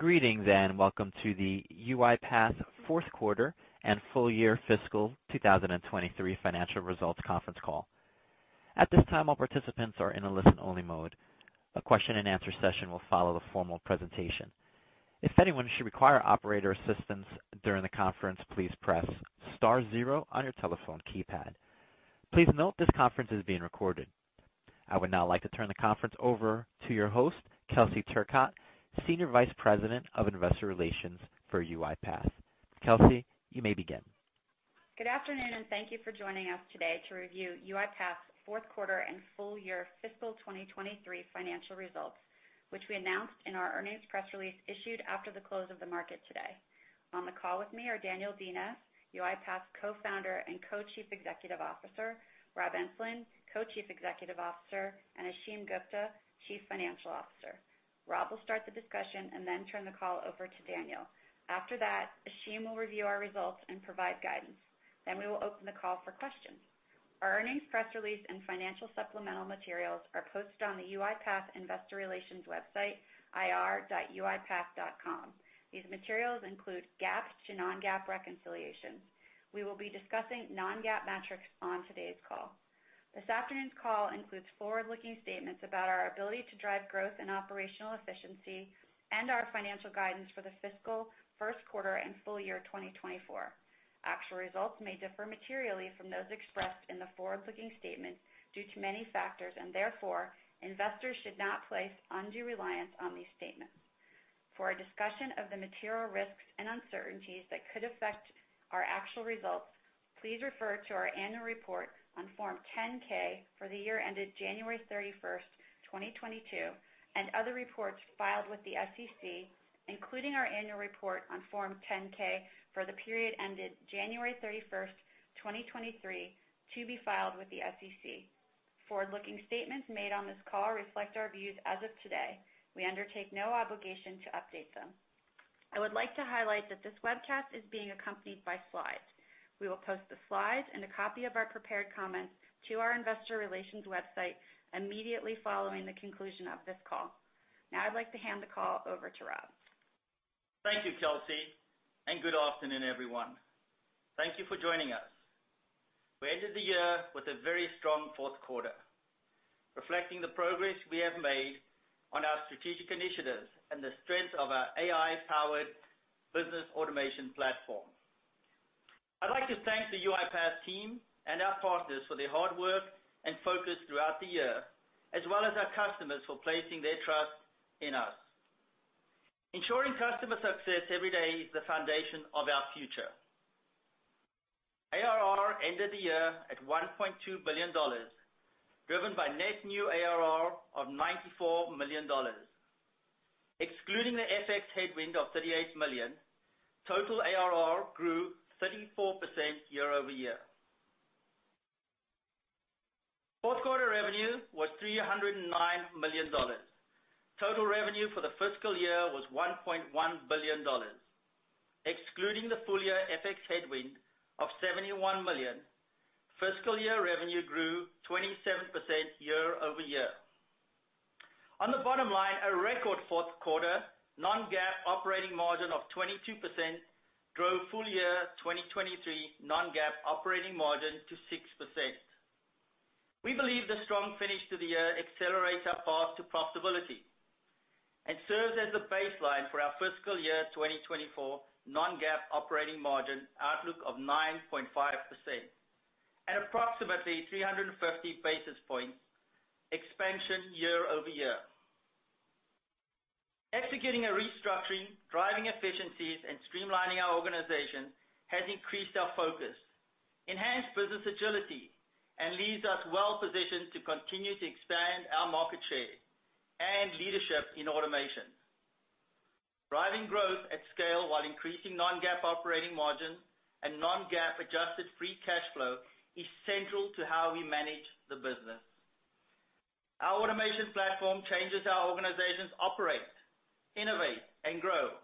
Greetings and welcome to the UiPath fourth quarter and full year fiscal 2023 financial results conference call. At this time, all participants are in a listen-only mode. A question and answer session will follow the formal presentation. If anyone should require operator assistance during the conference, please press star zero on your telephone keypad. Please note this conference is being recorded. I would now like to turn the conference over to your host, Kelsey Turcotte, Senior Vice President of Investor Relations for UiPath. Kelsey, you may begin. Good afternoon, and thank you for joining us today to review UiPath's fourth quarter and full year fiscal 2023 financial results, which we announced in our earnings press release issued after the close of the market today. On the call with me are Daniel Dines, UiPath's co-founder and co-chief executive officer, Rob Enslin, co-chief executive officer, and Ashim Gupta, chief financial officer. Rob will start the discussion and then turn the call over to Daniel. After that, Ashim will review our results and provide guidance. Then we will open the call for questions. Our earnings press release and financial supplemental materials are posted on the UiPath Investor Relations website, ir.uipath.com. These materials include GAAP to non-GAAP reconciliations. We will be discussing non-GAAP metrics on today's call. This afternoon's call includes forward-looking statements about our ability to drive growth and operational efficiency and our financial guidance for the fiscal first quarter and full year 2024. Actual results may differ materially from those expressed in the forward-looking statements due to many factors, and therefore, investors should not place undue reliance on these statements. For a discussion of the material risks and uncertainties that could affect our actual results, please refer to our annual report on Form 10-K for the year ended January 31st, 2022, and other reports filed with the SEC, including our annual report on Form 10-K for the period ended January 31st, 2023, to be filed with the SEC. Forward-looking statements made on this call reflect our views as of today. We undertake no obligation to update them. I would like to highlight that this webcast is being accompanied by slides. We will post the slides and a copy of our prepared comments to our investor relations website immediately following the conclusion of this call. Now I'd like to hand the call over to Rob. Thank you, Kelsey, and good afternoon, everyone. Thank you for joining us. We ended the year with a very strong fourth quarter, reflecting the progress we have made on our strategic initiatives and the strength of our AI-powered business automation platform. I'd like to thank the UiPath team and our partners for their hard work and focus throughout the year, as well as our customers for placing their trust in us. Ensuring customer success every day is the foundation of our future. ARR ended the year at $1.2 billion, driven by net new ARR of $94 million. Excluding the FX headwind of $38 million, total ARR grew 34% year-over-year. Fourth quarter revenue was $309 million. Total revenue for the fiscal year was $1.1 billion. Excluding the full year FX headwind of $71 million, fiscal year revenue grew 27% year-over-year. On the bottom line, a record fourth quarter non-GAAP operating margin of 22% drove full year 2023 non-GAAP operating margin to 6%. We believe the strong finish to the year accelerates our path to profitability and serves as the baseline for our fiscal year 2024 non-GAAP operating margin outlook of 9.5% and approximately 350 basis points expansion year-over-year. Executing a restructuring, driving efficiencies, and streamlining our organization has increased our focus, enhanced business agility, and leaves us well-positioned to continue to expand our market share and leadership in automation. Driving growth at scale while increasing non-GAAP operating margin and non-GAAP adjusted free cash flow is central to how we manage the business. Our automation platform changes how organizations operate, innovate, and grow,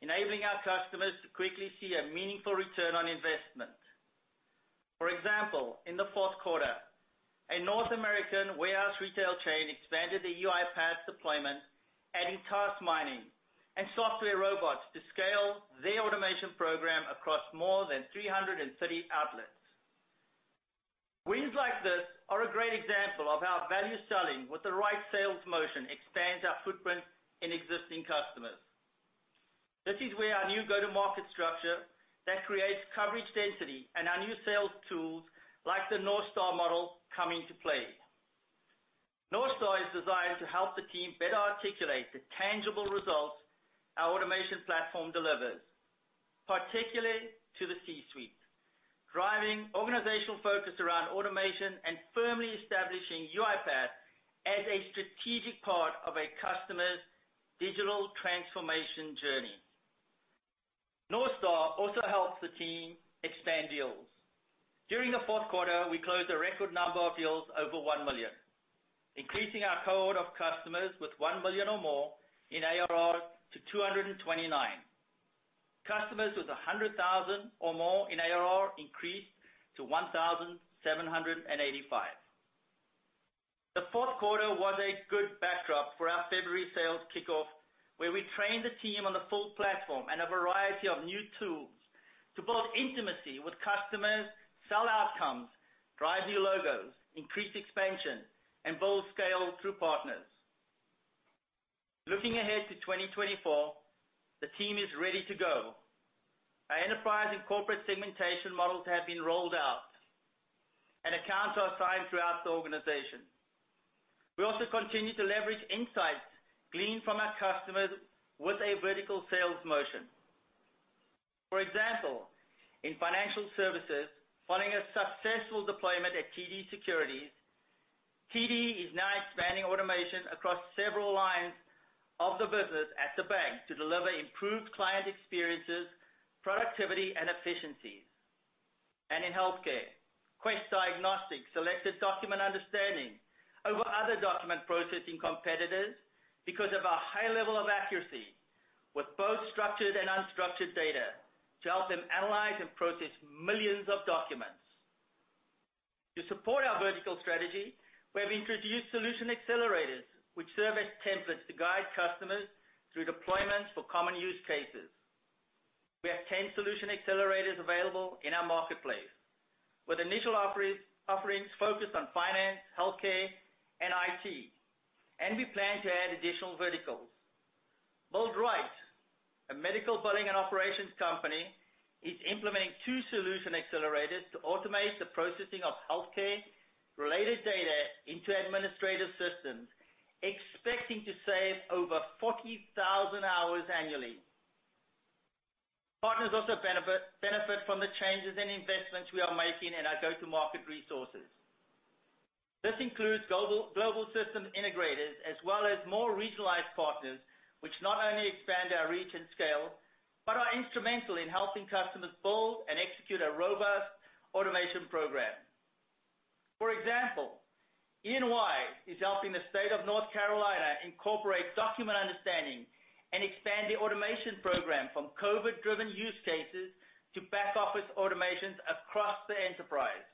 enabling our customers to quickly see a meaningful return on investment. For example, in the fourth quarter, a North American warehouse retail chain expanded the UiPath deployment, adding task mining and software robots to scale their automation program across more than 330 outlets. Wins like this are a great example of how value selling with the right sales motion expands our footprint in existing customers. This is where our new go-to-market structure that creates coverage density and our new sales tools like the Northstar model come into play. Northstar is designed to help the team better articulate the tangible results our automation platform delivers, particularly to the C-suite, driving organizational focus around automation and firmly establishing UiPath as a strategic part of a customer's digital transformation journey. Northstar also helps the team expand deals. During the fourth quarter, we closed a record number of deals over $1 million, increasing our cohort of customers with $1 million or more in ARR to 229. Customers with 100,000 or more in ARR increased to 1,785. The fourth quarter was a good backdrop for our February sales kickoff, where we trained the team on the full platform and a variety of new tools to build intimacy with customers, sell outcomes, drive new logos, increase expansion, and build scale through partners. Looking ahead to 2024, the team is ready to go. Our enterprise and corporate segmentation models have been rolled out, and accounts are assigned throughout the organization. We also continue to leverage insights gleaned from our customers with a vertical sales motion. For example, in financial services, following a successful deployment at TD Securities, TD is now expanding automation across several lines of the business at the bank to deliver improved client experiences, productivity, and efficiencies. And in healthcare, Quest Diagnostics selected document understanding over other document processing competitors because of our high level of accuracy with both structured and unstructured data to help them analyze and process millions of documents. To support our vertical strategy, we have introduced solution accelerators, which serve as templates to guide customers through deployments for common use cases. We have 10 solution accelerators available in our marketplace, with initial offerings focused on finance, healthcare, and IT, and we plan to add additional verticals. BuildRight, a medical billing and operations company, is implementing 2 solution accelerators to automate the processing of healthcare-related data into administrative systems, expecting to save over 40,000 hours annually. Partners also benefit from the changes and investments we are making in our go-to-market resources. This includes global systems integrators as well as more regionalized partners, which not only expand our reach and scale, but are instrumental in helping customers build and execute a robust automation program. For example, E&Y is helping the state of North Carolina incorporate document understanding and expand the automation program from COVID-driven use cases to back-office automations across the enterprise.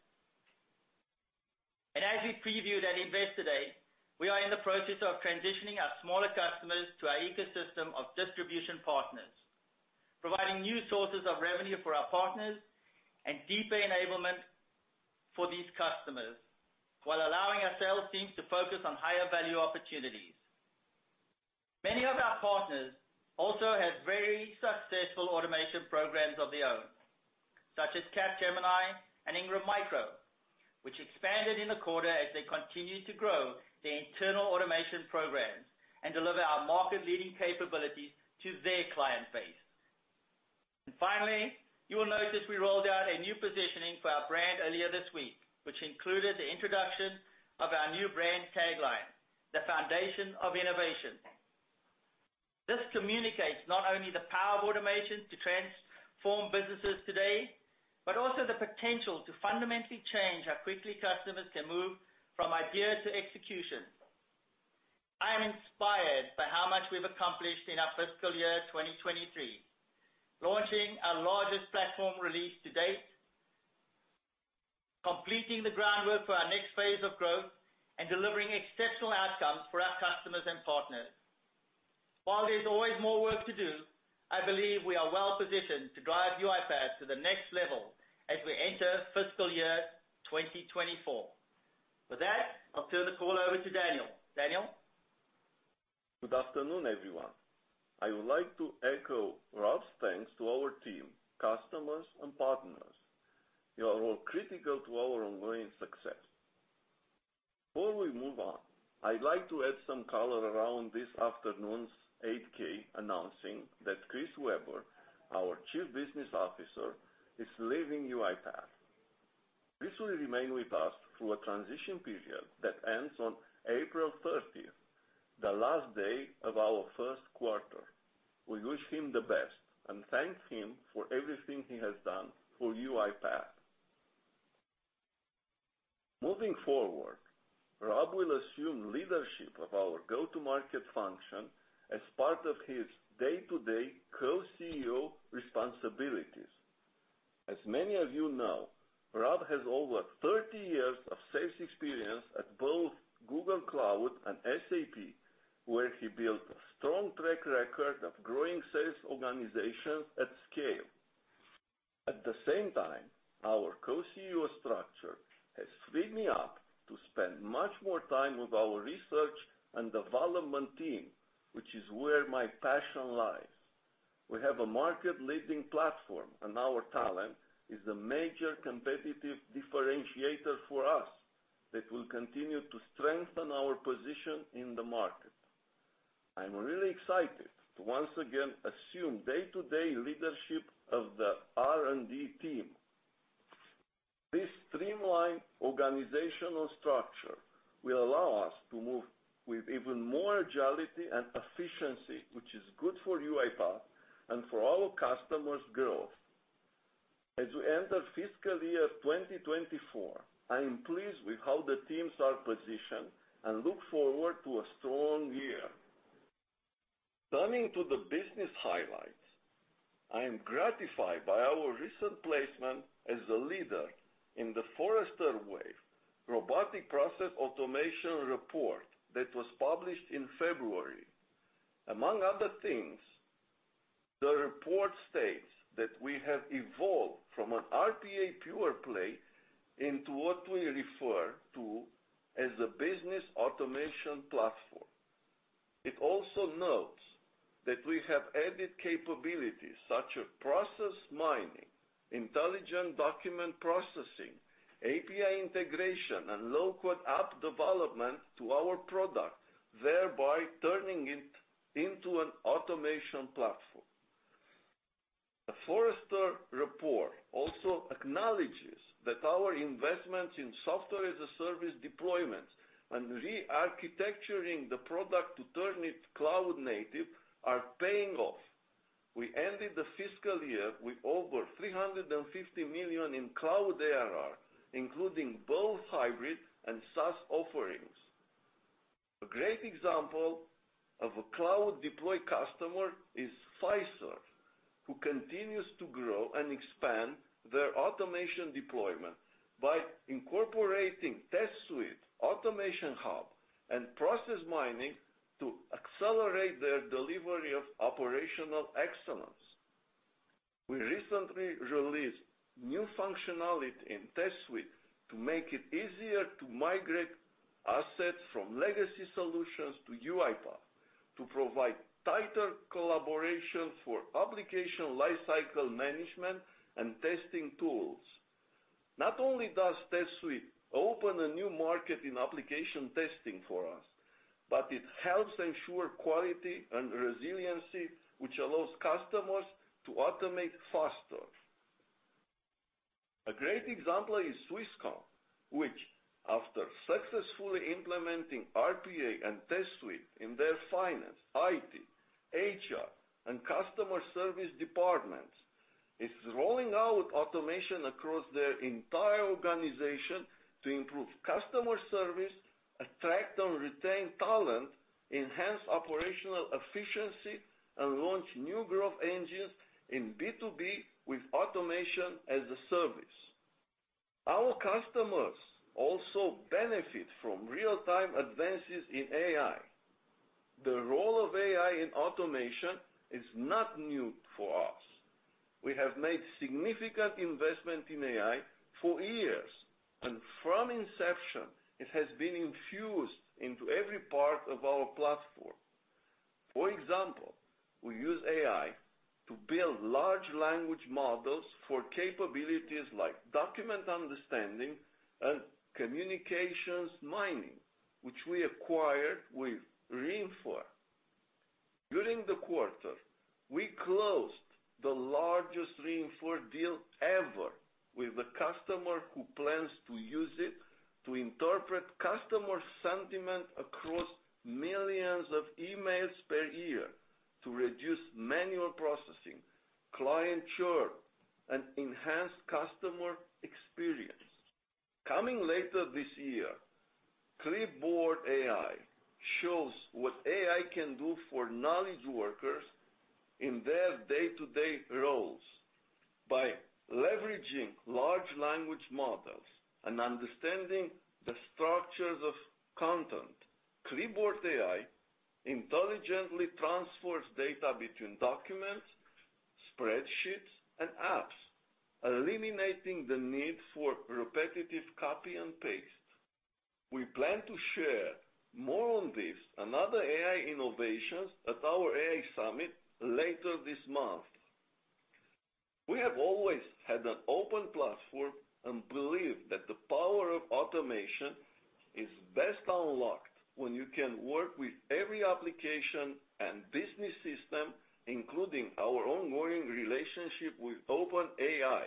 And as we previewed at Investor Day, we are in the process of transitioning our smaller customers to our ecosystem of distribution partners, providing new sources of revenue for our partners and deeper enablement for these customers, while allowing our sales teams to focus on higher value opportunities. Many of our partners also have very successful automation programs of their own, such as Capgemini and Ingram Micro, which expanded in the quarter as they continue to grow their internal automation programs and deliver our market-leading capabilities to their client base. And finally, you will notice we rolled out a new positioning for our brand earlier this week, which included the introduction of our new brand tagline, the Foundation of Innovation. This communicates not only the power of automation to transform businesses today, but also the potential to fundamentally change how quickly customers can move from idea to execution. I am inspired by how much we've accomplished in our fiscal year 2023, launching our largest platform release to date, completing the groundwork for our next phase of growth, and delivering exceptional outcomes for our customers and partners. While there's always more work to do, I believe we are well positioned to drive UiPath to the next level as we enter fiscal year 2024. With that, I'll turn the call over to Daniel. Daniel? Good afternoon, everyone. I would like to echo Rob's thanks to our team, customers, and partners. You are all critical to our ongoing success. Before we move on, I'd like to add some color around this afternoon's 8K announcing that Chris Weber, our Chief Business Officer, is leaving UiPath. This will remain with us through a transition period that ends on April 30th, the last day of our first quarter. We wish him the best and thank him for everything he has done for UiPath. Moving forward, Rob will assume leadership of our go-to-market function as part of his day-to-day co-CEO responsibilities. As many of you know, Rob has over 30 years of sales experience at both Google Cloud and SAP, where he built a strong track record of growing sales organizations at scale. At the same time, our co-CEO structure has freed me up to spend much more time with our research and development team, which is where my passion lies. We have a market-leading platform, and our talent is a major competitive differentiator for us that will continue to strengthen our position in the market. I'm really excited to once again assume day-to-day leadership of the R&D team. This streamlined organizational structure will allow us to move with even more agility and efficiency, which is good for UiPath and for our customers' growth. As we enter fiscal year 2024, I am pleased with how the teams are positioned and look forward to a strong year. Turning to the business highlights, I am gratified by our recent placement as a leader in the Forrester Wave Robotic Process Automation report that was published in February. Among other things, the report states that we have evolved from an RPA pure play into what we refer to as a business automation platform. It also notes that we have added capabilities such as process mining, intelligent document processing, API integration, and low-code app development to our product, thereby turning it into an automation platform. The Forrester report also acknowledges that our investments in software as a service deployments and re-architecturing the product to turn it cloud native are paying off. We ended the fiscal year with over $350 million in cloud ARR, including both hybrid and SaaS offerings. A great example of a cloud deploy customer is Pfizer, who continues to grow and expand their automation deployment by incorporating TestSuite, Automation Hub, and process mining to accelerate their delivery of operational excellence. We recently released new functionality in TestSuite to make it easier to migrate assets from legacy solutions to UiPath, to provide tighter collaboration for application lifecycle management and testing tools. Not only does TestSuite open a new market in application testing for us, but it helps ensure quality and resiliency, which allows customers to automate faster. A great example is Swisscom, which, after successfully implementing RPA and TestSuite in their finance, IT, HR, and customer service departments, is rolling out automation across their entire organization to improve customer service, attract and retain talent, enhance operational efficiency, and launch new growth engines in B2B with automation as a service. Our customers also benefit from real-time advances in AI. the role of AI in automation is not new for us. We have made significant investment in AI for years, and from inception, it has been infused into every part of our platform. For example, we use AI to build large language models for capabilities like document understanding and communications mining, which we acquired with Reinforce. During the quarter, we closed the largest Reinforce deal ever with a customer who plans to use it to interpret customer sentiment across millions of emails per year to reduce manual processing, client churn, and enhance customer experience. Coming later this year, Clipboard AI shows what AI can do for knowledge workers in their day-to-day roles by leveraging large language models and understanding the structures of content. Clipboard AI intelligently transfers data between documents, spreadsheets, and apps, eliminating the need for repetitive copy and paste. We plan to share more on this and other AI innovations at our AI Summit later this month. We have always had an open platform and believe that the power of automation is best unlocked when you can work with every application and business system, including our ongoing relationship with OpenAI.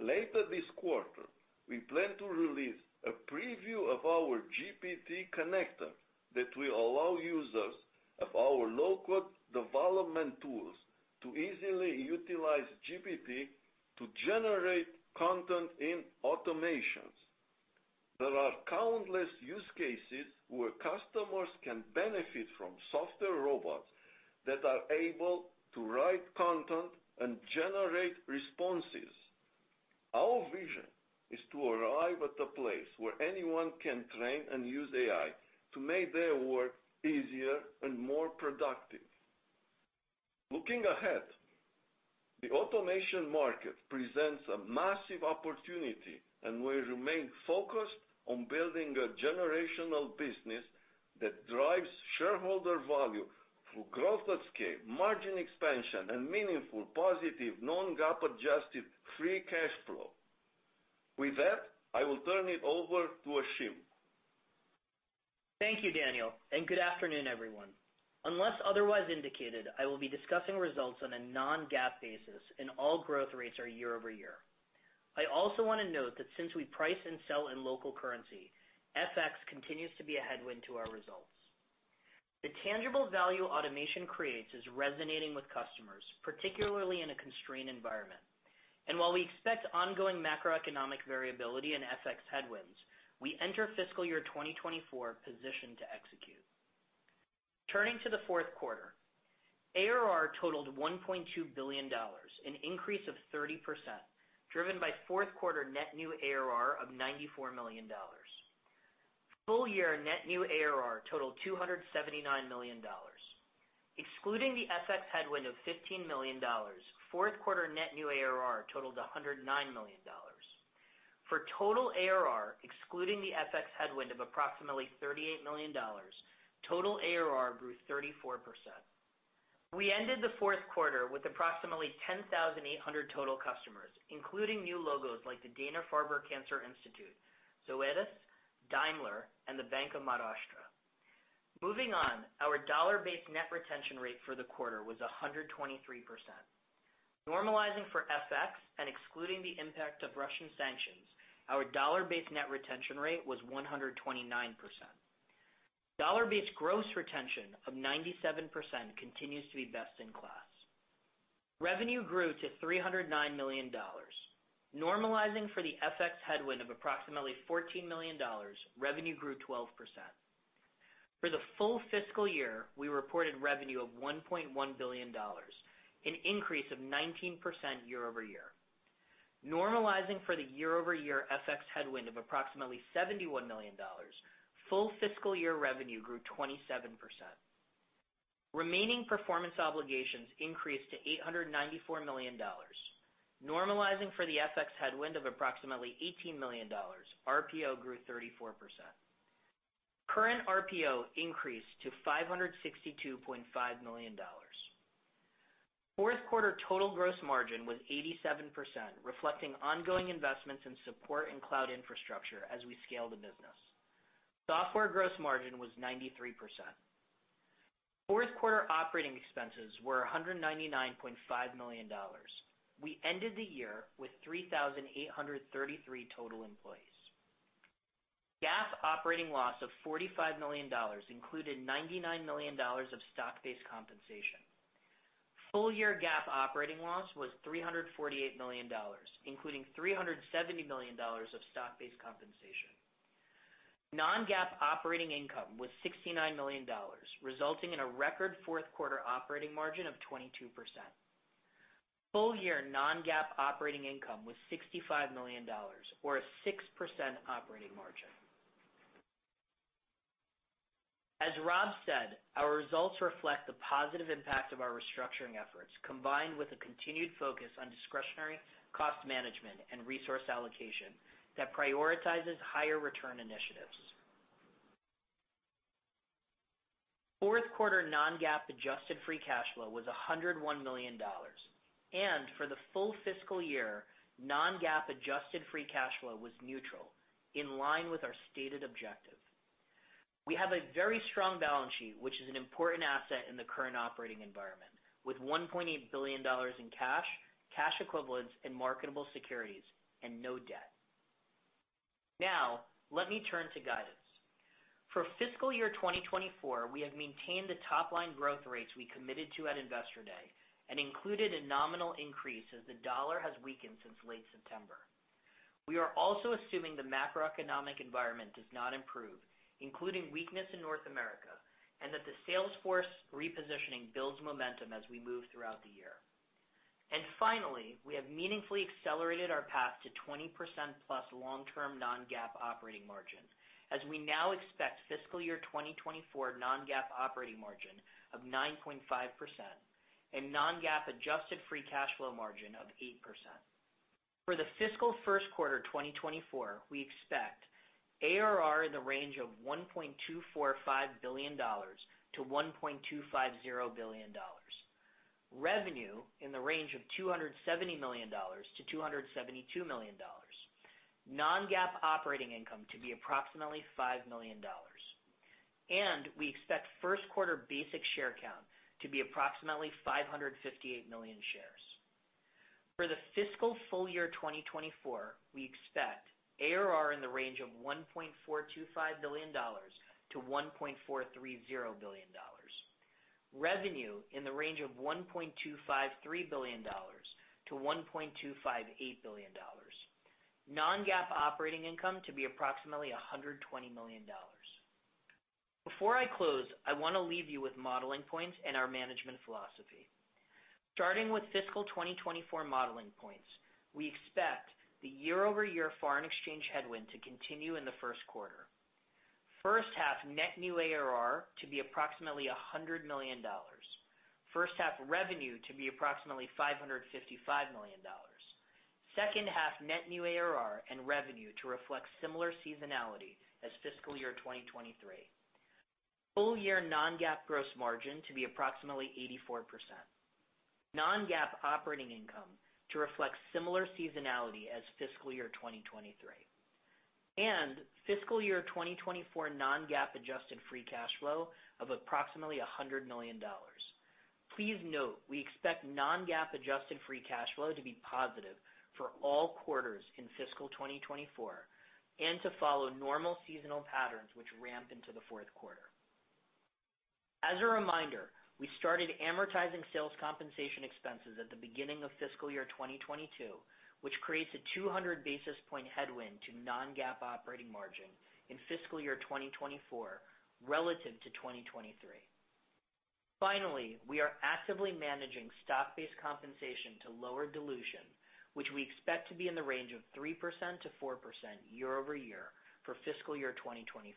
Later this quarter, we plan to release a preview of our GPT connector that will allow users of our low-code development tools to easily utilize GPT to generate content in automations. There are countless use cases where customers can benefit from software robots that are able to write content and generate responses. Our vision is to arrive at a place where anyone can train and use AI to make their work easier and more productive. Looking ahead, the automation market presents a massive opportunity, and we remain focused on building a generational business that drives shareholder value through growth at scale, margin expansion, and meaningful, positive, non-GAAP adjusted free cash flow. With that, I will turn it over to Ashim. Thank you, Daniel, and good afternoon, everyone. Unless otherwise indicated, I will be discussing results on a non-GAAP basis, and all growth rates are year over year. I also want to note that since we price and sell in local currency, FX continues to be a headwind to our results. The tangible value automation creates is resonating with customers, particularly in a constrained environment. And while we expect ongoing macroeconomic variability and FX headwinds, we enter fiscal year 2024 positioned to execute. Turning to the fourth quarter, ARR totaled $1.2 billion, an increase of 30%, driven by fourth quarter net new ARR of $94 million. Full year net new ARR totaled $279 million. Excluding the FX headwind of $15 million, fourth quarter net new ARR totaled $109 million. For total ARR, excluding the FX headwind of approximately $38 million, total ARR grew 34%. We ended the fourth quarter with approximately 10,800 total customers, including new logos like the Dana-Farley Cancer Institute, Zoetis, Daimler, and the Bank of Maharashtra. Moving on, our dollar-based net retention rate for the quarter was 123%. Normalizing for FX and excluding the impact of Russian sanctions, our dollar-based net retention rate was 129%. Dollar-based gross retention of 97% continues to be best in class. Revenue grew to $309 million. Normalizing for the FX headwind of approximately $14 million, revenue grew 12%. For the full fiscal year, we reported revenue of $1.1 billion, an increase of 19% year over year. Normalizing for the year-over-year FX headwind of approximately $71 million, full fiscal year revenue grew 27%. Remaining performance obligations increased to $894 million. Normalizing for the FX headwind of approximately $18 million, RPO grew 34%. Current RPO increased to $562.5 million. Fourth quarter total gross margin was 87%, reflecting ongoing investments in support and cloud infrastructure as we scale the business. Software gross margin was 93%. Fourth quarter operating expenses were $199.5 million. We ended the year with 3,833 total employees. GAAP operating loss of $45 million included $99 million of stock-based compensation. Full-year GAAP operating loss was $348 million, including $370 million of stock-based compensation. Non-GAAP operating income was $69 million, resulting in a record fourth quarter operating margin of 22%. Full-year non-GAAP operating income was $65 million, or a 6% operating margin. As Rob said, our results reflect the positive impact of our restructuring efforts, combined with a continued focus on discretionary cost management and resource allocation that prioritizes higher return initiatives. Fourth quarter non-GAAP adjusted free cash flow was $101 million, and for the full fiscal year, non-GAAP adjusted free cash flow was neutral, in line with our stated objective. We have a very strong balance sheet, which is an important asset in the current operating environment, with $1.8 billion in cash, cash equivalents, and marketable securities, and no debt. Now, let me turn to guidance. For fiscal year 2024, we have maintained the top-line growth rates we committed to at Investor Day and included a nominal increase as the dollar has weakened since late September. We are also assuming the macroeconomic environment does not improve, including weakness in North America, and that the sales force repositioning builds momentum as we move throughout the year. And finally, we have meaningfully accelerated our path to 20% plus long-term non-GAAP operating margin, as we now expect fiscal year 2024 non-GAAP operating margin of 9.5% and non-GAAP adjusted free cash flow margin of 8%. For the fiscal first quarter 2024, we expect ARR in the range of $1.245 billion to $1.250 billion. Revenue in the range of $270 million to $272 million. Non-GAAP operating income to be approximately $5 million. And we expect first quarter basic share count to be approximately 558 million shares. For the fiscal full year 2024, we expect ARR in the range of $1.425 billion to $1.430 billion. Revenue in the range of $1.253 billion to $1.258 billion. Non-GAAP operating income to be approximately $120 million. Before I close, I want to leave you with modeling points and our management philosophy. Starting with fiscal 2024 modeling points, we expect the year-over-year foreign exchange headwind to continue in the first quarter. First half net new ARR to be approximately $100 million. First half revenue to be approximately $555 million. Second half net new ARR and revenue to reflect similar seasonality as fiscal year 2023. Full year non-GAAP gross margin to be approximately 84%. Non-GAAP operating income to reflect similar seasonality as fiscal year 2023. And fiscal year 2024 non-GAAP adjusted free cash flow of approximately $100 million. Please note, we expect non-GAAP adjusted free cash flow to be positive for all quarters in fiscal 2024 and to follow normal seasonal patterns which ramp into the fourth quarter. As a reminder, we started amortizing sales compensation expenses at the beginning of fiscal year 2022, which creates a 200 basis point headwind to non-GAAP operating margin in fiscal year 2024 relative to 2023. Finally, we are actively managing stock-based compensation to lower dilution, which we expect to be in the range of 3% to 4% year over year for fiscal year 2024.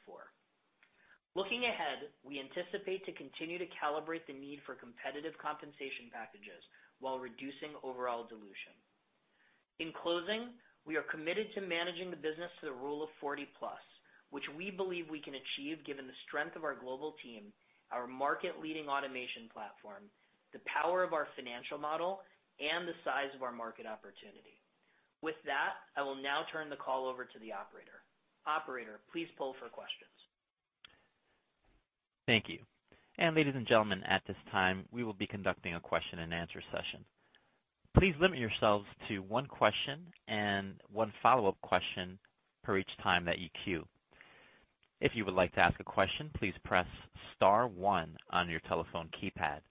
Looking ahead, we anticipate to continue to calibrate the need for competitive compensation packages while reducing overall dilution. In closing, we are committed to managing the business to the Rule of 40+, which we believe we can achieve given the strength of our global team, our market-leading automation platform, the power of our financial model, and the size of our market opportunity. With that, I will now turn the call over to the operator. Operator, please poll for questions. Thank you. And ladies and gentlemen, at this time, we will be conducting a question and answer session. Please limit yourselves to one question and one follow-up question per each time that you queue. If you would like to ask a question, please press star one on your telephone keypad.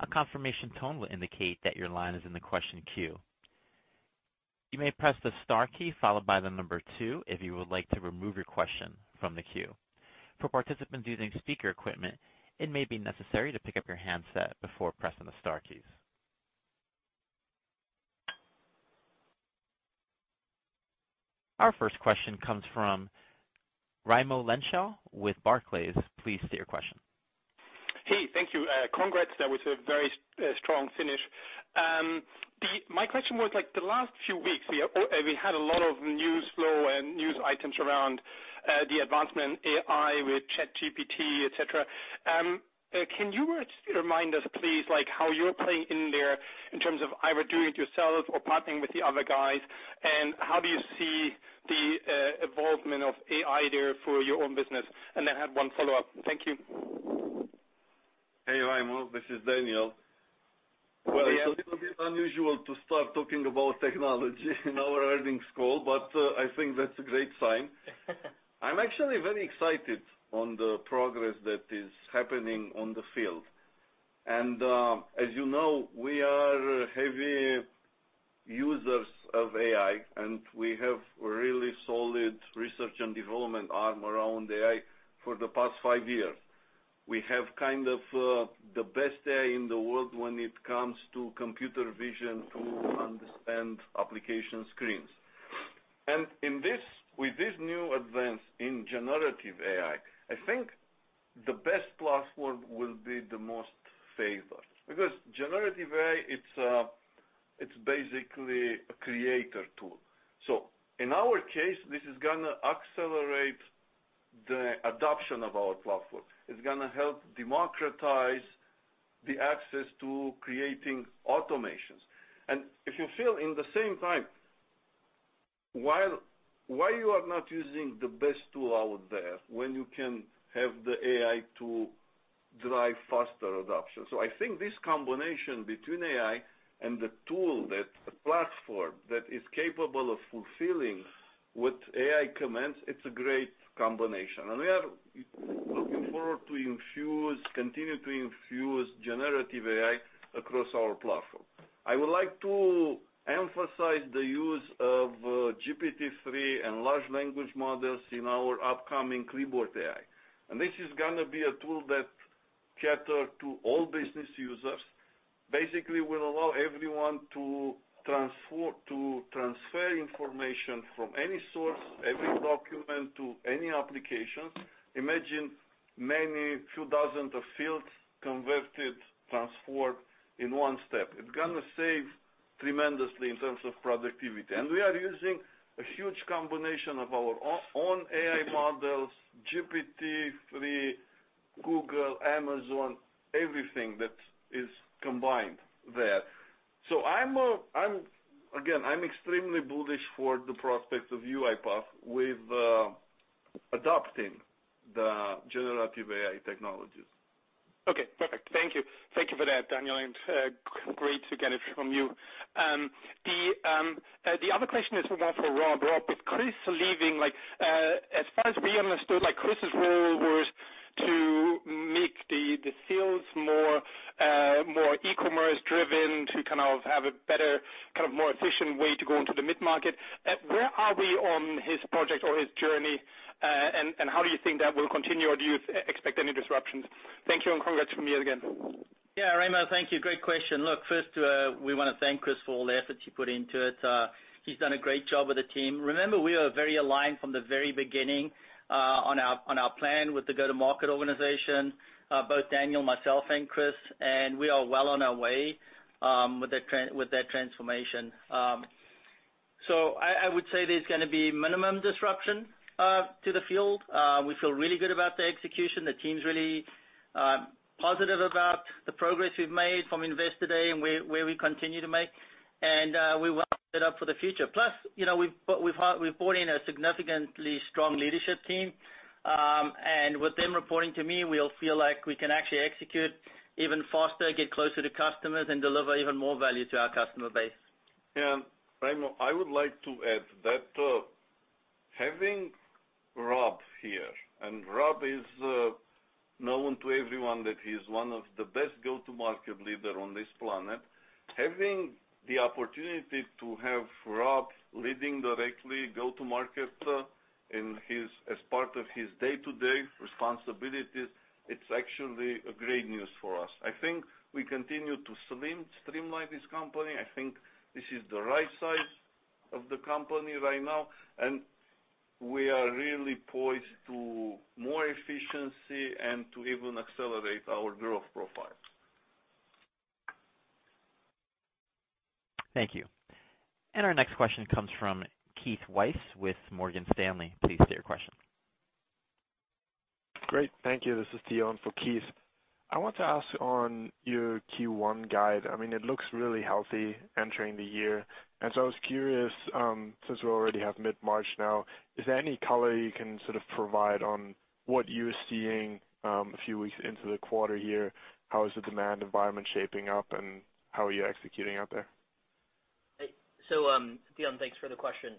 A confirmation tone will indicate that your line is in the question queue. You may press the star key followed by the number 2 if you would like to remove your question from the queue. For participants using speaker equipment, it may be necessary to pick up your handset before pressing the star keys. Our first question comes from Raimo Lenschow with Barclays. Please state your question. Hey, thank you. Congrats. That was a very strong finish. My question was, like, the last few weeks, we had a lot of news flow and news items around the advancement in AI with ChatGPT, et cetera. Can you remind us, please, like, how you're playing in there in terms of either doing it yourself or partnering with the other guys, and how do you see the involvement of AI there for your own business? And then I had one follow-up. Thank you. Hey, Raimo, this is Daniel. Well, it's a little bit unusual to start talking about technology in our earnings call, but I think that's a great sign. I'm actually very excited on the progress that is happening on the field. And as you know, we are heavy users of AI, and we have a really solid research and development arm around AI for the past 5 years. We have kind of the best AI in the world when it comes to computer vision to understand application screens. And with this new advance in generative AI, I think the best platform will be the most favored. Because generative AI, it's basically a creator tool. So in our case, this is going to accelerate the adoption of our platform. It's going to help democratize the access to creating automations. And if you feel in the same time, why you are not using the best tool out there when you can have the AI to drive faster adoption? So I think this combination between AI and the platform that is capable of fulfilling what AI commands, it's a great combination. And we are looking forward to continue to infuse generative AI across our platform. I would like to emphasize the use of GPT-3 and large language models in our upcoming Clipboard AI. And this is going to be a tool that caters to all business users. Basically, will allow everyone to transfer information from any source, every document to any application. Imagine few dozen of fields converted, transformed in one step. It's going to save tremendously in terms of productivity. And we are using a huge combination of our own AI models, GPT-3, Google, Amazon, everything that is combined there. So I'm extremely bullish for the prospects of UiPath with adopting the generative AI technologies. Okay, perfect. Thank you. Thank you for that, Daniel, and great to get it from you. The other question is one for Rob. Rob, with Chris leaving, as far as we understood, Chris's role was to make the sales more e-commerce driven, to kind of have a better, kind of more efficient way to go into the mid-market. Where are we on his project or his journey, and how do you think that will continue, or do you expect any disruptions? Thank you, and congrats from me again. Yeah, Raimo, thank you. Great question. Look, first, we want to thank Chris for all the efforts he put into it. He's done a great job with the team. Remember, we were very aligned from the very beginning. on our plan with the go-to-market organization, both Daniel, myself, and Chris, and we are well on our way with that transformation. So I would say there's going to be minimum disruption to the field. We feel really good about the execution. The team's really positive about the progress we've made from Investor Day and where we continue to make, and we're well set up for the future. Plus, you know, we've brought in a significantly strong leadership team, and with them reporting to me, we'll feel like we can actually execute even faster, get closer to customers, and deliver even more value to our customer base. Yeah, Raimo, I would like to add that having Rob here, and Rob is known to everyone that he is one of the best go-to-market leader on this planet. Having the opportunity to have Rob leading directly go-to-market as part of his day-to-day responsibilities, it's actually a great news for us. I think we continue to streamline this company. I think this is the right size of the company right now, and we are really poised to more efficiency and to even accelerate our growth profile. Thank you. And our next question comes from Keith Weiss with Morgan Stanley. Please state your question. Great. Thank you. This is Dion for Keith. I want to ask on your Q1 guide. I mean, it looks really healthy entering the year. And so I was curious, since we already have mid-March now, is there any color you can sort of provide on what you're seeing a few weeks into the quarter here? How is the demand environment shaping up, and how are you executing out there? So, Dion, thanks for the question.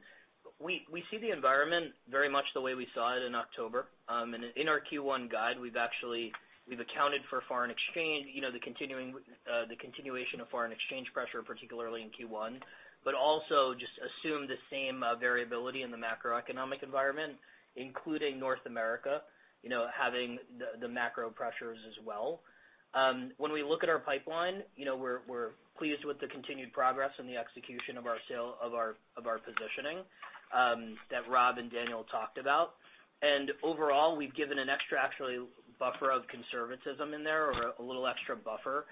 We see the environment very much the way we saw it in October. And in our Q1 guide, we've accounted for foreign exchange, you know, the continuation of foreign exchange pressure, particularly in Q1, but also just assume the same variability in the macroeconomic environment, including North America, you know, having the macro pressures as well. When we look at our pipeline, you know, we're pleased with the continued progress and the execution of our positioning that Rob and Daniel talked about. And overall, we've given an extra buffer of conservatism in there, or a little extra buffer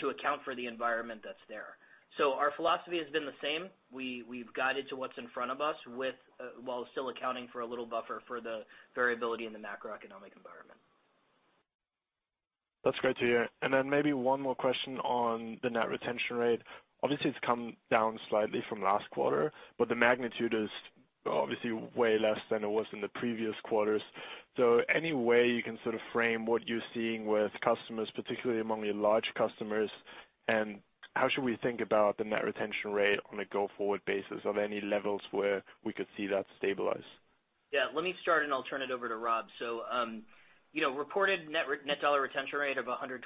to account for the environment that's there. So our philosophy has been the same. We've guided to what's in front of us while still accounting for a little buffer for the variability in the macroeconomic environment. That's great to hear. And then maybe one more question on the net retention rate. Obviously, it's come down slightly from last quarter, but the magnitude is obviously way less than it was in the previous quarters. So any way you can sort of frame what you're seeing with customers, particularly among your large customers, and how should we think about the net retention rate on a go-forward basis? Are there any levels where we could see that stabilize? Yeah, let me start, and I'll turn it over to Rob. So, you know, reported net dollar retention rate of 123%.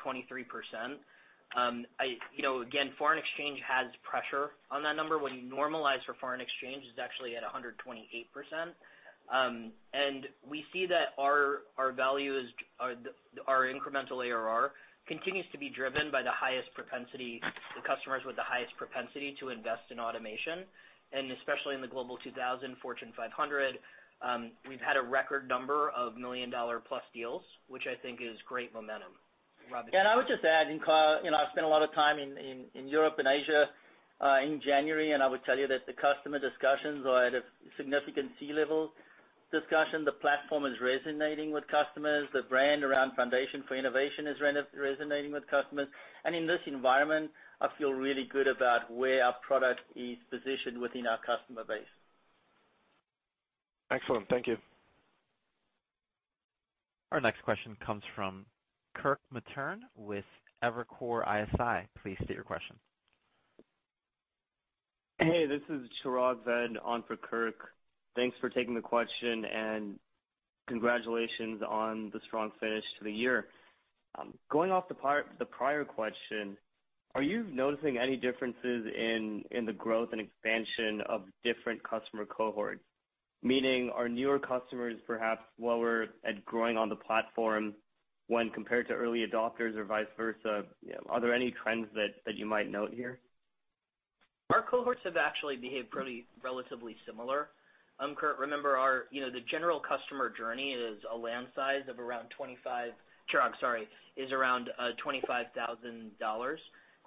You know, again, foreign exchange has pressure on that number. When you normalize for foreign exchange, it's actually at 128%. And we see that our value is our incremental ARR continues to be driven by the customers with the highest propensity to invest in automation, and especially in the Global 2000, Fortune 500. We've had a record number of million-dollar-plus deals, which I think is great momentum. Robin. Yeah, and I would just add, you know, I've spent a lot of time in Europe and Asia in January, and I would tell you that the customer discussions are at a significant C-level discussion. The platform is resonating with customers. The brand around Foundation for Innovation is resonating with customers. And in this environment, I feel really good about where our product is positioned within our customer base. Excellent. Thank you. Our next question comes from Kirk Materne with Evercore ISI. Please state your question. Hey, this is Chirag Ved on for Kirk. Thanks for taking the question, and congratulations on the strong finish to the year. Going off the prior question, are you noticing any differences in the growth and expansion of different customer cohorts? Meaning, are newer customers perhaps lower at growing on the platform when compared to early adopters, or vice versa? Are there any trends that you might note here? Our cohorts have actually behaved relatively similar. Kurt, remember our, the general customer journey is a land size of around $25,000.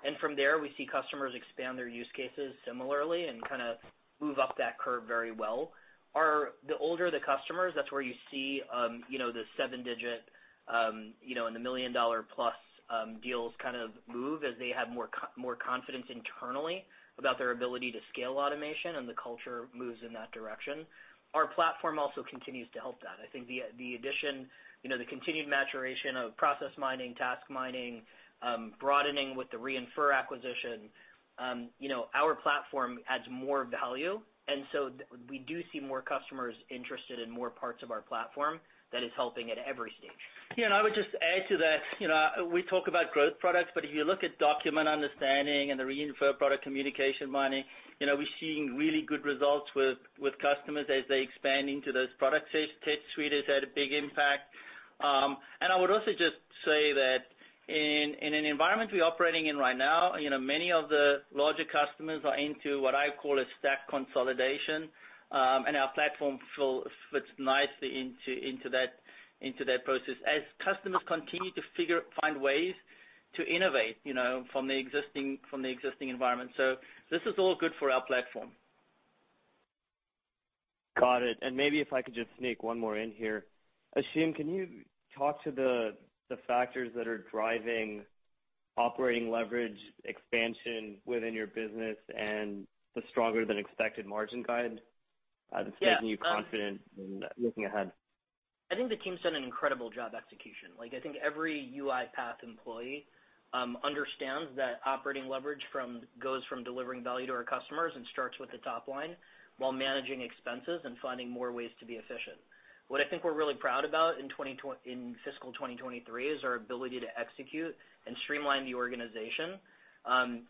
And from there, we see customers expand their use cases similarly and kind of move up that curve very well. The older the customers, that's where you see, the seven-digit, and the million-dollar-plus deals kind of move as they have more confidence internally about their ability to scale automation, and the culture moves in that direction. Our platform also continues to help that. I think the addition, the continued maturation of process mining, task mining, broadening with the Reinforce acquisition, our platform adds more value, and so we do see more customers interested in more parts of our platform that is helping at every stage. Yeah, and I would just add to that, we talk about growth products, but if you look at document understanding and the Reinforce product communication mining, we're seeing really good results with customers as they expand into those products. TestSuite has had a big impact. And I would also just say that in an environment we're operating in right now, many of the larger customers are into what I call a stack consolidation, and our platform fits nicely into that process as customers continue to find ways to innovate, from the existing environment. So this is all good for our platform. Got it. And maybe if I could just sneak one more in here. Ashim, can you talk to the factors that are driving operating leverage expansion within your business and the stronger than expected margin guide that's making you confident in looking ahead? I think the team's done an incredible job execution. I think every UiPath employee understands that operating leverage goes from delivering value to our customers and starts with the top line while managing expenses and finding more ways to be efficient. What I think we're really proud about in fiscal 2023 is our ability to execute and streamline the organization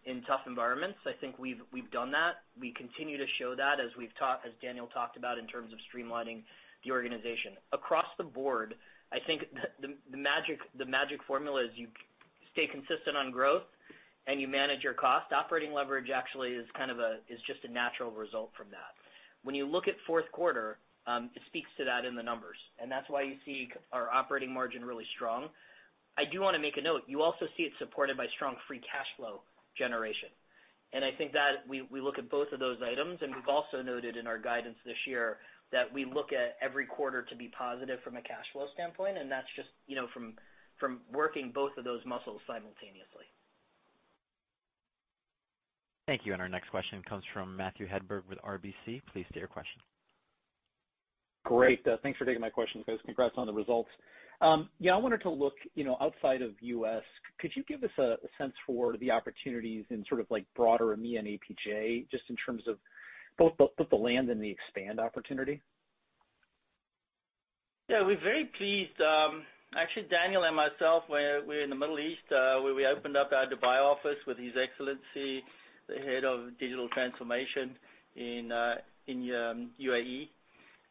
in tough environments. I think we've done that. We continue to show that as Daniel talked about in terms of streamlining the organization. Across the board, I think the magic formula is you stay consistent on growth and you manage your cost. Operating leverage actually is just a natural result from that. When you look at fourth quarter, it speaks to that in the numbers, and that's why you see our operating margin really strong. I do want to make a note. You also see it supported by strong free cash flow generation, and I think that we look at both of those items, and we've also noted in our guidance this year that we look at every quarter to be positive from a cash flow standpoint, and that's just from working both of those muscles simultaneously. Thank you. And our next question comes from Matthew Hedberg with RBC. Please state your question. Great. Thanks for taking my questions, guys. Congrats on the results. I wanted to look, outside of U.S., could you give us a sense for the opportunities in sort of like broader EMEA and APJ, just in terms of both the land and the expand opportunity? Yeah, we're very pleased. Actually, Daniel and myself, we're in the Middle East, where we opened up our Dubai office with His Excellency, the head of digital transformation in UAE.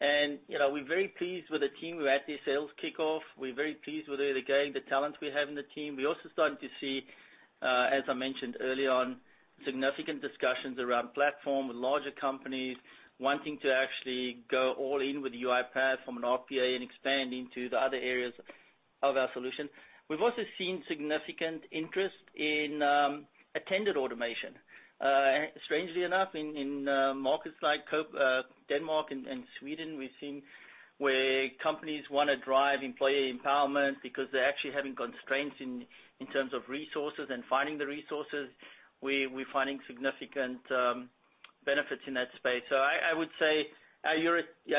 And, we're very pleased with the team. We're at their sales kickoff. We're very pleased with the talent we have in the team. We're also starting to see, as I mentioned early on, significant discussions around platform with larger companies wanting to actually go all in with UiPath from an RPA and expand into the other areas of our solution. We've also seen significant interest in attended automation. Strangely enough, in markets like Denmark and Sweden, we've seen where companies want to drive employee empowerment because they're actually having constraints in terms of resources and finding the resources. We're finding significant benefits in that space. So I would say our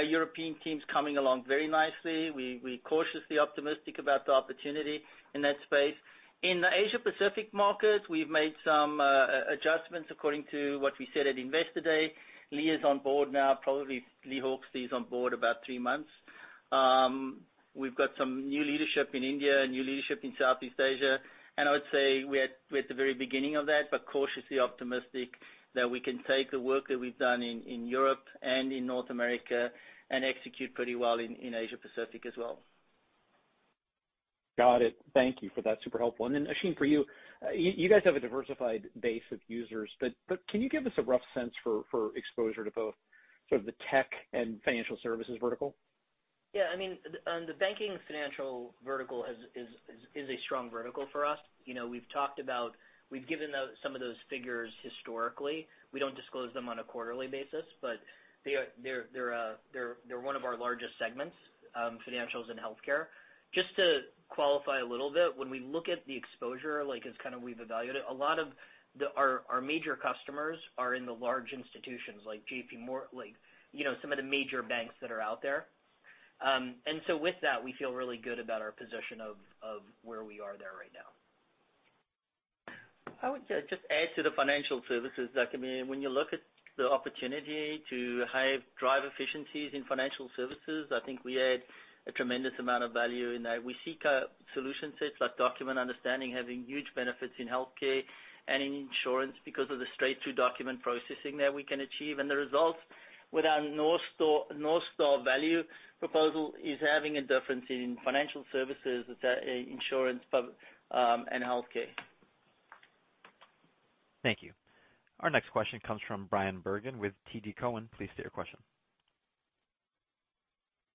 European team's coming along very nicely. We're cautiously optimistic about the opportunity in that space. In the Asia-Pacific market, we've made some adjustments according to what we said at Investor Day. Lee is on board now. Probably Lee Hawksley is on board about 3 months. We've got some new leadership in India, new leadership in Southeast Asia. And I would say we're at the very beginning of that, but cautiously optimistic that we can take the work that we've done in Europe and in North America and execute pretty well in Asia-Pacific as well. Got it. Thank you for that. Super helpful. And then, Ashim, for you, you guys have a diversified base of users, but can you give us a rough sense for exposure to both sort of the tech and financial services vertical? Yeah, I mean, the banking financial vertical is a strong vertical for us. You know, we've talked about, we've given some of those figures historically. We don't disclose them on a quarterly basis, but they're one of our largest segments, financials and healthcare. Just to qualify a little bit, when we look at the exposure, like as kind of we've evaluated, a lot of our major customers are in the large institutions like J.P. Morgan, like, you know, some of the major banks that are out there. And so with that, we feel really good about our position of where we are there right now. I would just add to the financial services, that I mean, when you look at the opportunity to drive efficiencies in financial services, I think we add a tremendous amount of value in that. We seek solution sets like document understanding having huge benefits in healthcare and in insurance because of the straight-through document processing that we can achieve, and the results with our Northstar value proposal is having a difference in financial services, insurance, and healthcare. Thank you. Our next question comes from Brian Bergen with TD Cowen. Please state your question.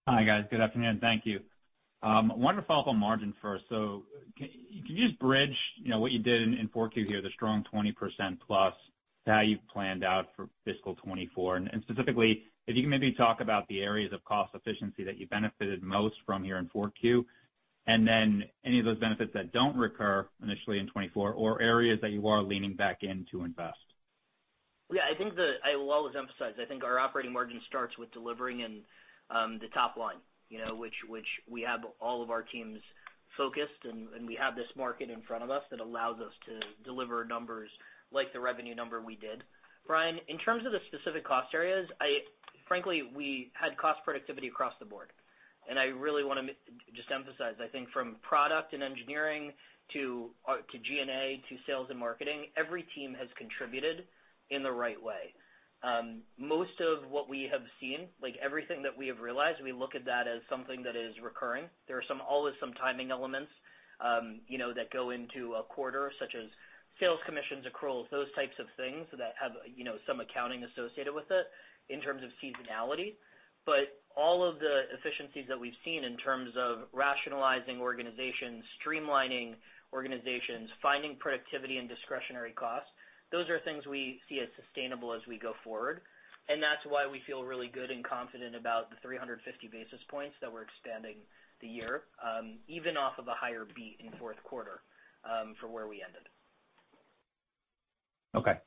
Hi, guys. Good afternoon. Thank you. I wanted to follow up on margin first. So can you just bridge, you know, what you did in 4Q here, the strong 20% plus, to how you've planned out for fiscal 24? And specifically, if you can maybe talk about the areas of cost efficiency that you benefited most from here in 4Q, and then any of those benefits that don't recur initially in 24, or areas that you are leaning back in to invest. Yeah, I think I will always emphasize, I think our operating margin starts with delivering in the top line, you know, which we have all of our teams focused, and we have this market in front of us that allows us to deliver numbers like the revenue number we did. Brian, in terms of the specific cost areas, frankly, we had cost productivity across the board. And I really want to just emphasize, I think from product and engineering to G&A to sales and marketing, every team has contributed in the right way. Most of what we have seen, like everything that we have realized, we look at that as something that is recurring. There are always some timing elements, you know, that go into a quarter, such as sales commissions, accruals, those types of things that have, you know, some accounting associated with it in terms of seasonality. But all of the efficiencies that we've seen in terms of rationalizing organizations, streamlining organizations, finding productivity and discretionary costs, those are things we see as sustainable as we go forward. And that's why we feel really good and confident about the 350 basis points that we're expanding the year, even off of a higher beat in fourth quarter for where we ended. Okay.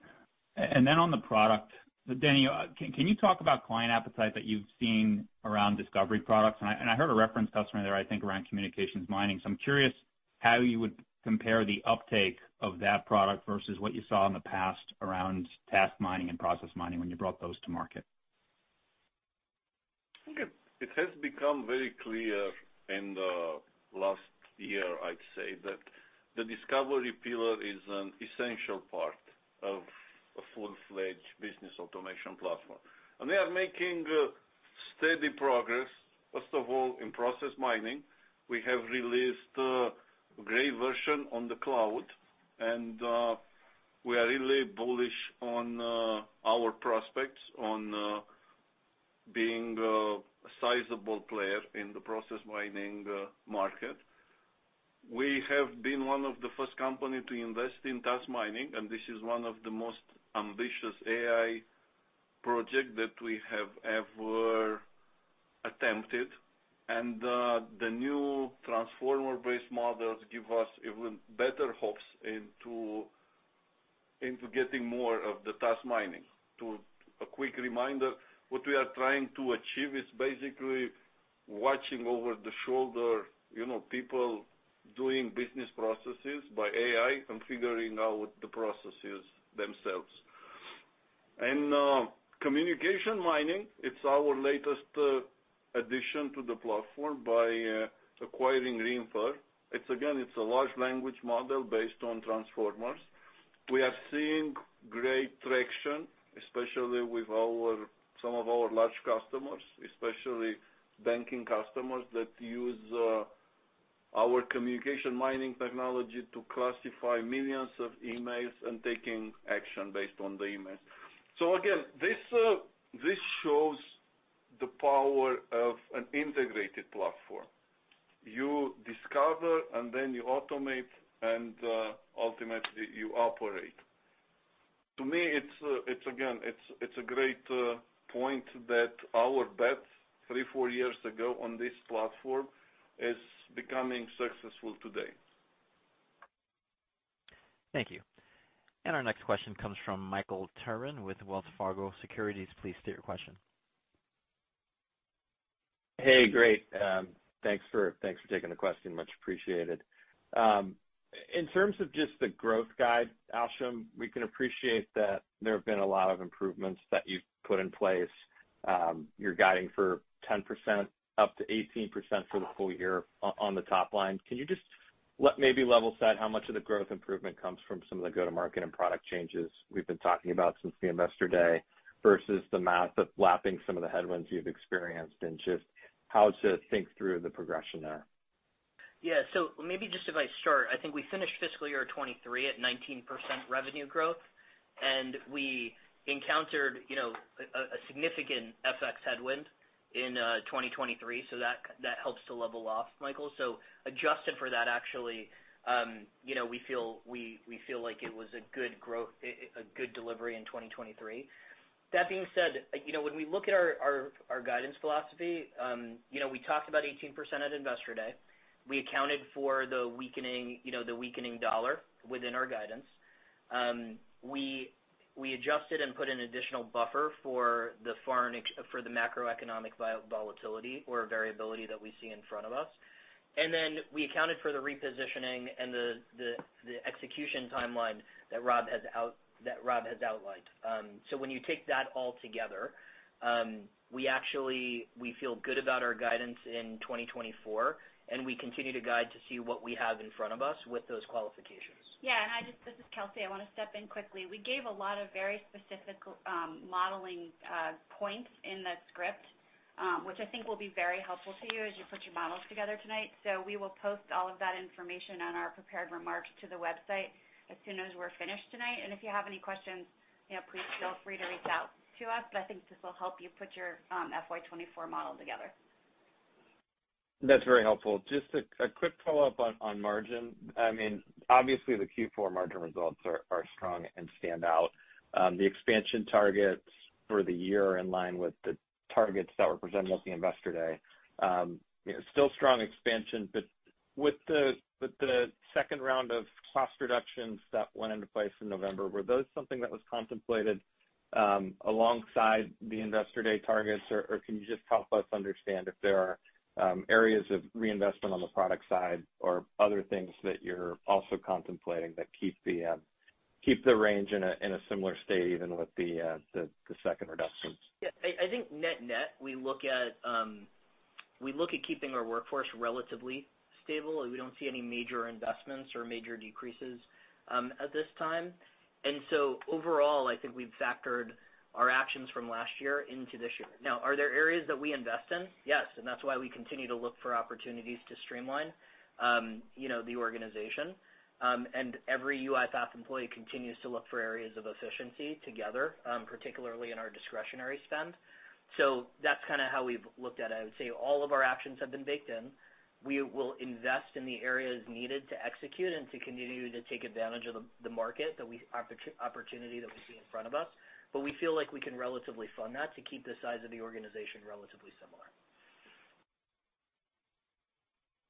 And then on the product, Danny, can you talk about client appetite that you've seen around discovery products? And I heard a reference customer there, I think, around communications mining. So I'm curious how you would compare the uptake of that product versus what you saw in the past around task mining and process mining when you brought those to market. I think it has become very clear in the last year, I'd say, that the discovery pillar is an essential part of a full-fledged business automation platform. And they are making steady progress, first of all, in process mining. We have released gray version on the cloud, and we are really bullish on our prospects on being a sizable player in the process mining market. We have been one of the first companies to invest in task mining, and this is one of the most ambitious AI project that we have ever attempted. And the new transformer-based models give us even better hopes into getting more of the task mining. To a quick reminder, what we are trying to achieve is basically watching over the shoulder, you know, people doing business processes by AI and figuring out the processes themselves. And communication mining, it's our latest addition to the platform by acquiring Reinforce. It's a large language model based on transformers. We are seeing great traction, especially with some of our large customers, especially banking customers that use our communication mining technology to classify millions of emails and taking action based on the emails. So again, this This shows the power of an integrated platform. You discover, and then you automate, and ultimately you operate. To me, it's a great point that our bet 3-4 years ago on this platform is becoming successful today. Thank you. And our next question comes from Michael Turrin with Wells Fargo Securities. Please state your question. Hey, great. Thanks for taking the question. Much appreciated. In terms of just the growth guide, Ashim, we can appreciate that there have been a lot of improvements that you've put in place. You're guiding for 10% up to 18% for the full year on the top line. Can you just maybe level set how much of the growth improvement comes from some of the go-to-market and product changes we've been talking about since the Investor Day versus the math of lapping some of the headwinds you've experienced, and just how to think through the progression there? Yeah, so maybe just if I start, I think we finished fiscal year 23 at 19% revenue growth, and we encountered, a significant FX headwind in 2023, so that helps to level off, Michael. So adjusted for that, actually, we feel like it was a good growth, a good delivery in 2023. That being said, when we look at our guidance philosophy, we talked about 18% at Investor Day. We accounted for the weakening, dollar within our guidance. We adjusted and put an additional buffer for the macroeconomic volatility or variability that we see in front of us, and then we accounted for the repositioning and the execution timeline that Rob has outlined. So when you take that all together, we feel good about our guidance in 2024. And we continue to guide to see what we have in front of us with those qualifications. Yeah, and this is Kelsey. I want to step in quickly. We gave a lot of very specific modeling points in the script, which I think will be very helpful to you as you put your models together tonight. So we will post all of that information on our prepared remarks to the website as soon as we're finished tonight. And if you have any questions, please feel free to reach out to us. But I think this will help you put your FY24 model together. That's very helpful. Just a quick follow-up on margin. I mean, obviously the Q4 margin results are strong and stand out. The expansion targets for the year are in line with the targets that were presented at the Investor Day. Still strong expansion, but with the second round of cost reductions that went into place in November, were those something that was contemplated alongside the Investor Day targets, or can you just help us understand if there are areas of reinvestment on the product side or other things that you're also contemplating that keep the range in a similar state even with the second reductions? Yeah, I think net we look at keeping our workforce relatively stable. We don't see any major investments or major decreases at this time, and so overall I think we've factored our actions from last year into this year. Now, are there areas that we invest in? Yes, and that's why we continue to look for opportunities to streamline, the organization. And every UiPath employee continues to look for areas of efficiency together, particularly in our discretionary spend. So that's kind of how we've looked at it. I would say all of our actions have been baked in. We will invest in the areas needed to execute and to continue to take advantage of the market, opportunity that we see in front of us. But we feel like we can relatively fund that to keep the size of the organization relatively similar.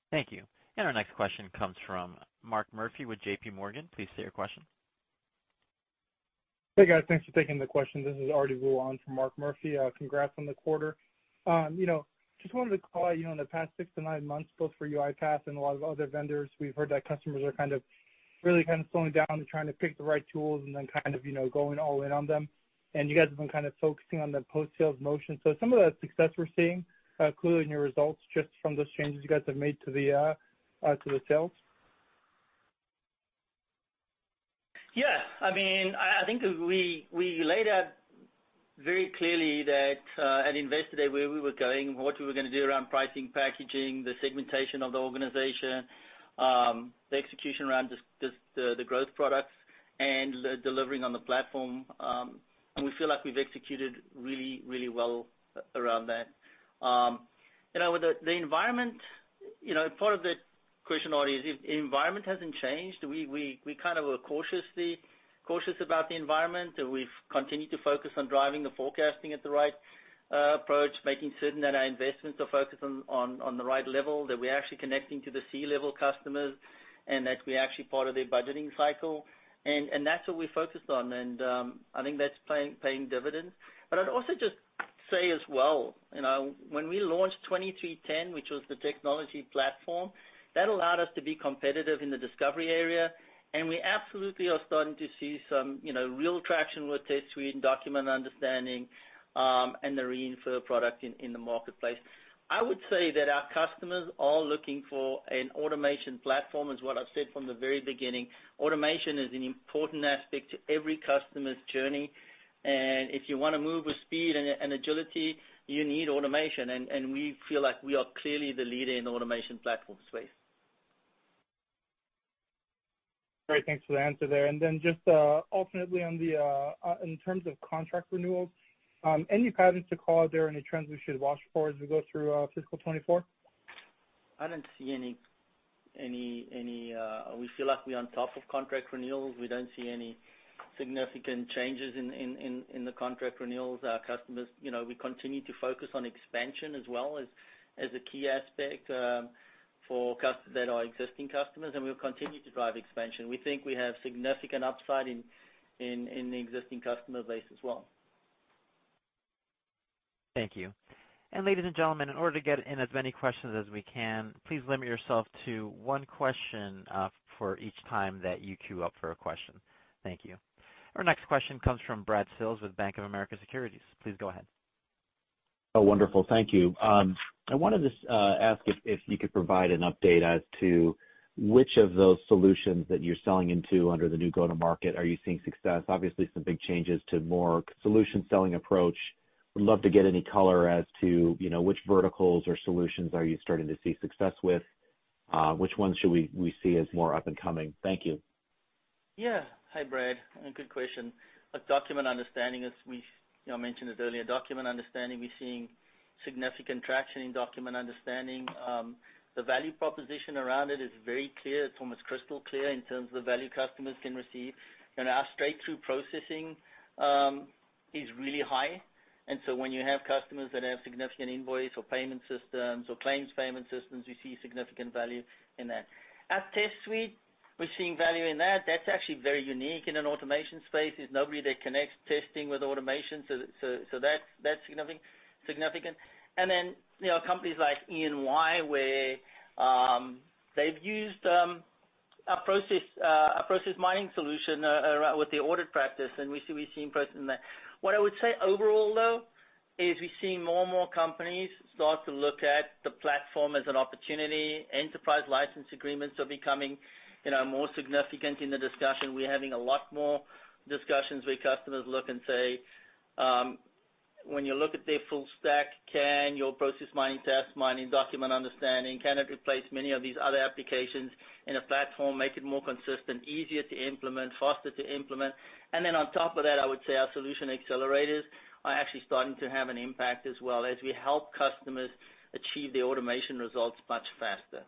Thank you. And our next question comes from Mark Murphy with J.P. Morgan. Please state your question. Hey, guys. Thanks for taking the question. This is Artie Wu on for Mark Murphy. Congrats on the quarter. Just wanted to call out, in the past 6 to 9 months, both for UiPath and a lot of other vendors, we've heard that customers are really slowing down and trying to pick the right tools and then going all in on them. And you guys have been focusing on the post-sales motion. So some of the success we're seeing clearly in your results just from those changes you guys have made to the sales. Yeah, I mean, I think we laid out very clearly that at Investor Day where we were going, what we were going to do around pricing, packaging, the segmentation of the organization, the execution around the growth products, and delivering on the platform and we feel like we've executed really, really well around that. With the environment, part of the question, Audie, is if the environment hasn't changed, we kind of were cautious about the environment. We've continued to focus on driving the forecasting at the right approach, making certain that our investments are focused on the right level, that we're actually connecting to the C-level customers, and that we're actually part of their budgeting cycle. And that's what we focused on, and I think that's paying dividends. But I'd also just say as well, when we launched 2310, which was the technology platform, that allowed us to be competitive in the discovery area, and we absolutely are starting to see some, real traction with TestSuite and document understanding and the Reinforce product in the marketplace. I would say that our customers are looking for an automation platform, is what I've said from the very beginning. Automation is an important aspect to every customer's journey, and if you want to move with speed and agility, you need automation, and we feel like we are clearly the leader in the automation platform space. Great, thanks for the answer there. And then just alternately on the in terms of contract renewals, any patterns to call out there, any trends we should watch for as we go through fiscal 24? I don't see any. We feel like we're on top of contract renewals. We don't see any significant changes in the contract renewals. Our customers, we continue to focus on expansion as well as a key aspect for customers that are existing customers, and we'll continue to drive expansion. We think we have significant upside in the existing customer base as well. Thank you. And ladies and gentlemen, in order to get in as many questions as we can, please limit yourself to one question for each time that you queue up for a question. Thank you. Our next question comes from Brad Sills with Bank of America Securities. Please go ahead. Oh, wonderful. Thank you. I wanted to ask if you could provide an update as to which of those solutions that you're selling into under the new go-to-market are you seeing success? Obviously, some big changes to more solution-selling approach. Would love to get any color as to, which verticals or solutions are you starting to see success with? Which ones should we see as more up and coming? Thank you. Yeah. Hi, Brad. Good question. Document understanding, as we mentioned it earlier, document understanding, we're seeing significant traction in document understanding. The value proposition around it is very clear. It's almost crystal clear in terms of the value customers can receive. Our straight-through processing is really high. And so when you have customers that have significant invoice or payment systems or claims payment systems, we see significant value in that. Our TestSuite, we're seeing value in that. That's actually very unique in an automation space. There's nobody that connects testing with automation, so that's significant. And then, companies like E&Y where they've used a process mining solution with the audit practice, and we're seeing process in that. What I would say overall, though, is we're seeing more and more companies start to look at the platform as an opportunity. Enterprise license agreements are becoming, more significant in the discussion. We're having a lot more discussions where customers look and say, when you look at their full stack, can your process mining, task mining, document understanding, can it replace many of these other applications in a platform, make it more consistent, easier to implement, faster to implement? And then on top of that, I would say our solution accelerators are actually starting to have an impact as well as we help customers achieve their automation results much faster.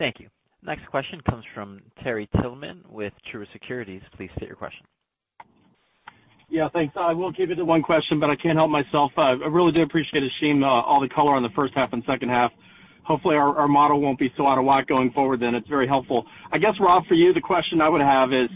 Thank you. Next question comes from Terry Tillman with Truist Securities. Please state your question. Yeah, thanks. I will keep it to one question, but I can't help myself. I really do appreciate, Ashim, all the color on the first half and second half. Hopefully our model won't be so out of whack going forward then. It's very helpful. I guess, Rob, for you, the question I would have is,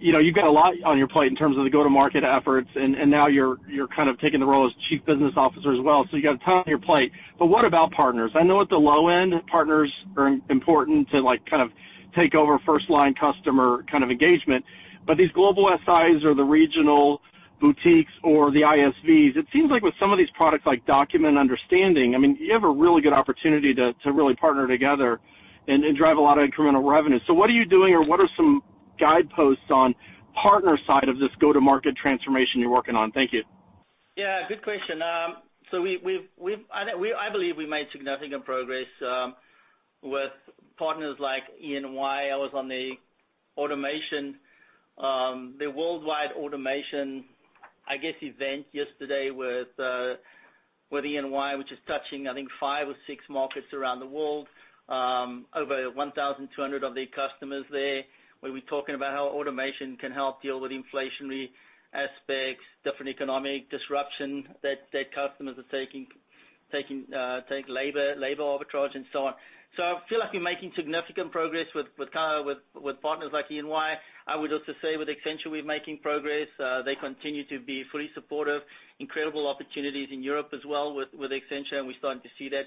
you've got a lot on your plate in terms of the go-to-market efforts, and now you're kind of taking the role as chief business officer as well, so you got a ton on your plate. But what about partners? I know at the low end, partners are important to, like, kind of take over first-line customer kind of engagement, but these global SIs or the regional boutiques or the ISVs, it seems like with some of these products like document understanding, I mean, you have a really good opportunity to really partner together and drive a lot of incremental revenue. So what are you doing, or what are some guideposts on partner side of this go-to-market transformation you're working on? Thank you. Yeah, good question. So I believe we made significant progress with partners like E&Y. I was on the automation the worldwide automation, I guess, event yesterday with E&Y, which is touching, I think, 5 or 6 markets around the world, over 1,200 of their customers there, where we're talking about how automation can help deal with inflationary aspects, different economic disruption that customers are taking labor arbitrage and so on. So I feel like we're making significant progress with partners like E&Y. I would also say with Accenture we're making progress. They continue to be fully supportive. Incredible opportunities in Europe as well with Accenture, and we're starting to see that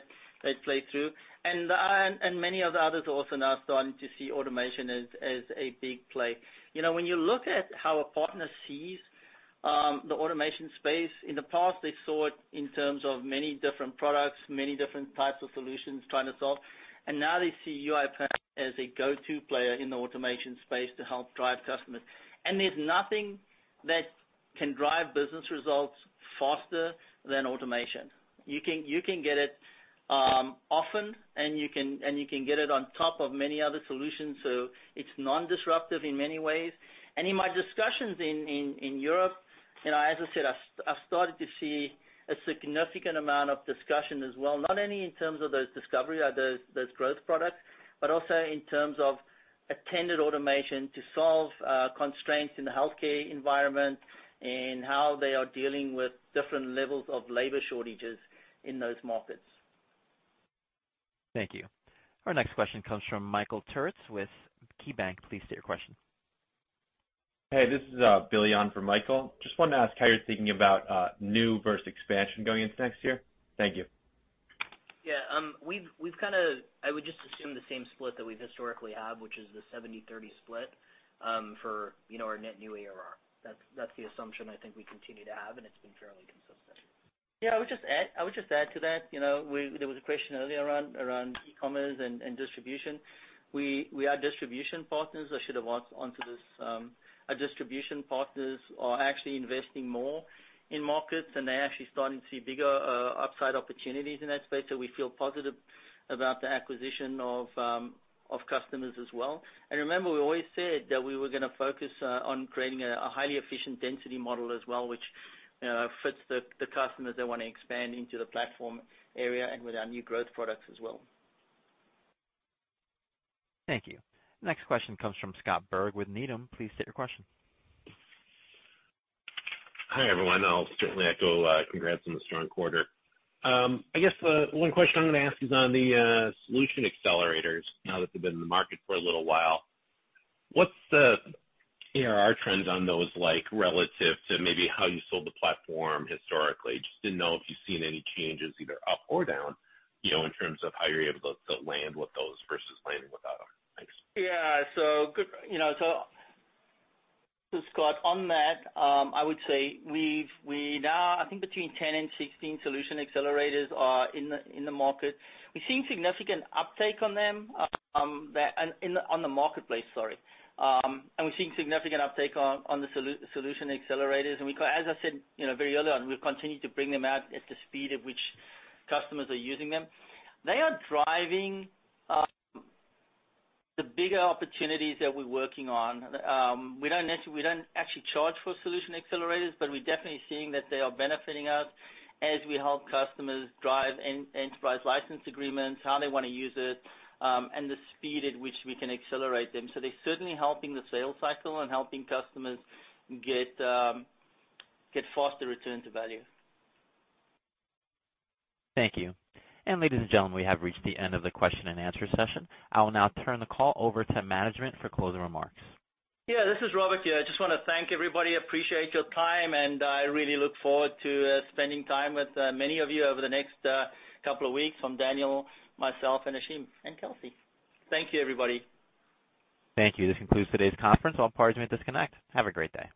play through. And many of the others are also now starting to see automation as a big play. You know, when you look at how a partner sees the automation space, in the past they saw it in terms of many different products, many different types of solutions trying to solve, and now they see UiPath as a go-to player in the automation space to help drive customers. And there's nothing that can drive business results faster than automation. You can get it often, and you can get it on top of many other solutions, so it's non-disruptive in many ways. And in my discussions in Europe, you know, as I said, I've started to see a significant amount of discussion as well, not only in terms of those discovery or those growth products, but also in terms of attended automation to solve constraints in the healthcare environment and how they are dealing with different levels of labor shortages in those markets. Thank you. Our next question comes from Michael Turits with KeyBanc. Please state your question. Hey, this is Billy on for Michael. Just wanted to ask how you're thinking about new versus expansion going into next year. Thank you. Yeah, we've kind of, I would just assume the same split that we've historically had, which is the 70-30 split for, you know, our net new ARR. That's the assumption I think we continue to have, and it's been fairly consistent. Yeah, I would just add to that. You know, there was a question earlier around e-commerce and distribution. We are distribution partners. I should have answered this. Our distribution partners are actually investing more in markets, and they're actually starting to see bigger upside opportunities in that space, so we feel positive about the acquisition of customers as well. And remember, we always said that we were going to focus on creating a highly efficient density model as well, which fits the customers that want to expand into the platform area and with our new growth products as well. Thank you. Next question comes from Scott Berg with Needham. Please state your question. Hi, everyone. I'll certainly echo congrats on the strong quarter. I guess the one question I'm going to ask is on the solution accelerators, now that they've been in the market for a little while. What's the ARR trends on those like relative to maybe how you sold the platform historically? Just didn't know if you've seen any changes either up or down, you know, in terms of how you're able to land with those versus landing without them. Thanks. Yeah, so good. You know, so Scott, on that, I would say we now I think between 10 and 16 solution accelerators are in the market. We've seen significant uptake on them, on the marketplace. Sorry, and we're seeing significant uptake on the solution accelerators. And we, as I said, you know, very early on, we've continued to bring them out at the speed at which customers are using them. They are driving the bigger opportunities that we're working on. We don't actually charge for solution accelerators, but we're definitely seeing that they are benefiting us as we help customers drive enterprise license agreements, how they want to use it, and the speed at which we can accelerate them. So they're certainly helping the sales cycle and helping customers get faster return to value. Thank you. And ladies and gentlemen, we have reached the end of the question and answer session. I will now turn the call over to management for closing remarks. Yeah, this is Robert here. I just want to thank everybody. Appreciate your time, and I really look forward to spending time with many of you over the next couple of weeks, from Daniel, myself, and Ashim, and Kelsey. Thank you, everybody. Thank you. This concludes today's conference. All parties may disconnect. Have a great day.